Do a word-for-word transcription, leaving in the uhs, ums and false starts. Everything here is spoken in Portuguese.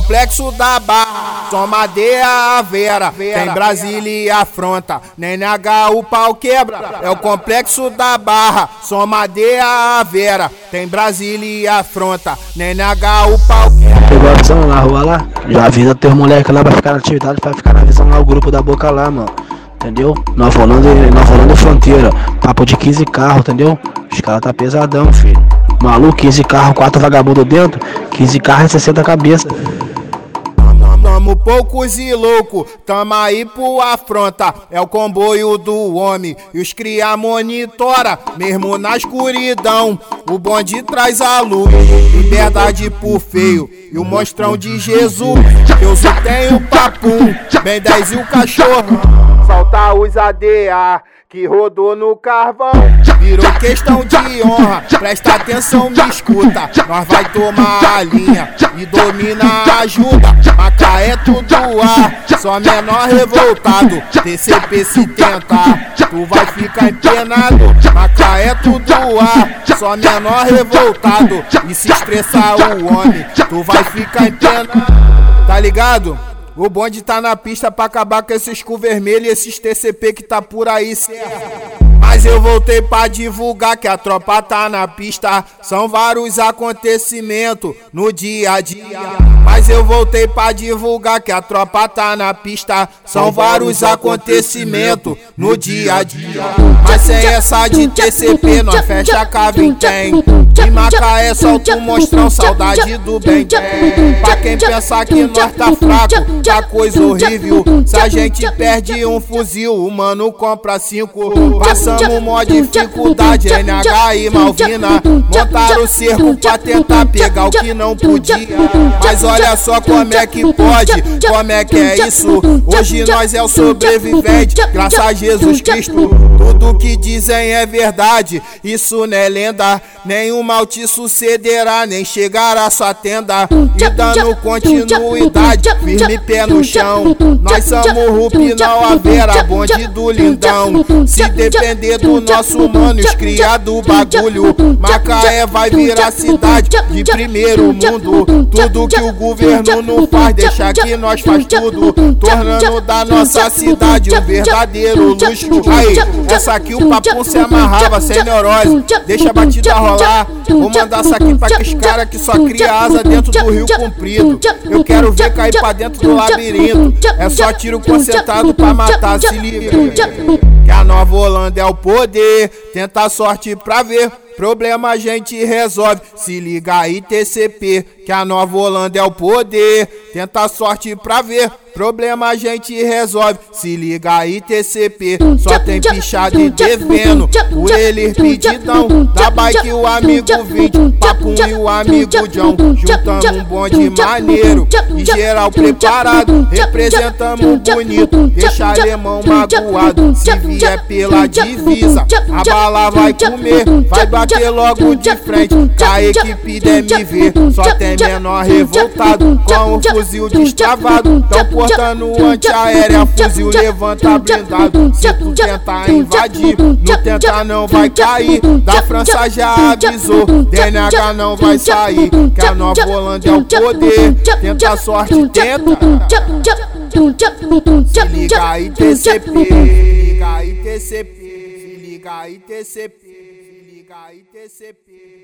complexo da Barra, só madeira a vera. Tem Brasília e afronta, nem N H o pau quebra. É o complexo da Barra, só madeira a vera. Tem Brasília e afronta, nem N H o pau quebra. Pegou a visão lá, rua lá? Já avisa teus moleques lá pra ficar na atividade, pra ficar na visão lá, o grupo da boca lá, mano. Entendeu? Nova Holanda, Nova Holanda fronteira. Papo de quinze carros, entendeu? Os caras tá pesadão, filho. Maluco, quinze carros, quatro vagabundos dentro. quinze carros é sessenta cabeças. Tamo poucos e louco, tamo aí pro afronta. É o comboio do homem e os cria monitora. Mesmo na escuridão, o bonde traz a luz. Liberdade por feio e o monstrão de Jesus. Eu só tenho papo, bem dez e o cachorro. Solta os A D A que rodou no carvão. Virou questão de honra, presta atenção, me escuta. Nós vai tomar a linha e domina a ajuda. Macaé tudo ar, só menor revoltado. T C P se tentar, tu vai ficar empenado. Macaé tudo ar, só menor revoltado. E se estressar o homem, tu vai ficar empenado. Tá ligado? O bonde tá na pista pra acabar com esses cu vermelho e esses T C P que tá por aí, certo? Mas eu voltei pra divulgar que a tropa tá na pista. São vários acontecimentos no dia a dia. Mas eu voltei pra divulgar que a tropa tá na pista. São vários acontecimentos no dia a dia. Mas sem essa de T C P, nós fecha cavim tem. De Macaé solta o monstrão, saudade do bem tem. Pra quem pensar que nós tá fraco, tá coisa horrível. Se a gente perde um fuzil, o mano compra cinco. Passamos mó dificuldade, N H e Malvina. Montaram o cerco pra tentar pegar o que não podia. Mas olha só como é que pode, como é que é isso. Hoje nós é o sobrevivente, graças a Jesus Cristo. Tudo que dizem é verdade, isso não é lenda. Nenhum mal te sucederá, nem chegar à sua tenda. E dando continuidade, firme pé no chão. Nós somos Rupinal, a Vera, bonde do lindão. Se depender do nosso humano, os criado bagulho. Macaé vai virar cidade de primeiro mundo. Tudo que o governo não faz, deixa que nós faz tudo. Tornando da nossa cidade um verdadeiro luxo. Aí, essa aqui o papum se amarrava, sem neurose. Deixa a batida rolar. Vou mandar essa aqui pra aqueles caras que só cria asa dentro do rio comprido. Eu quero ver cair pra dentro do labirinto. É só tiro concentrado pra matar, se liga. Que a Nova Holanda é o poder, tenta a sorte pra ver. Problema a gente resolve, se liga aí T C P. Que a Nova Holanda é o poder, tenta a sorte pra ver. Problema a gente resolve, se liga aí T C P. Só tem pichado e devendo, por eles pedidão. Da bike o amigo vinte, papo e o amigo John. Juntamos um bonde maneiro, e geral preparado. Representamos bonito, deixa alemão magoado. Se vier pela divisa, a bala vai comer. Vai bater logo de frente, a equipe da M V. Só tem menor revoltado, com o fuzil destravado. Tão portando antiaérea, fuzil levanta blindado. Se tu tentar invadir, não tentar não vai cair. Da França já avisou, D N H não vai sair. Que a Nova Holanda é o poder, tenta a sorte, tenta. Se liga aí T C P, se liga aí T C P, se liga aí T C P, se liga aí T C P.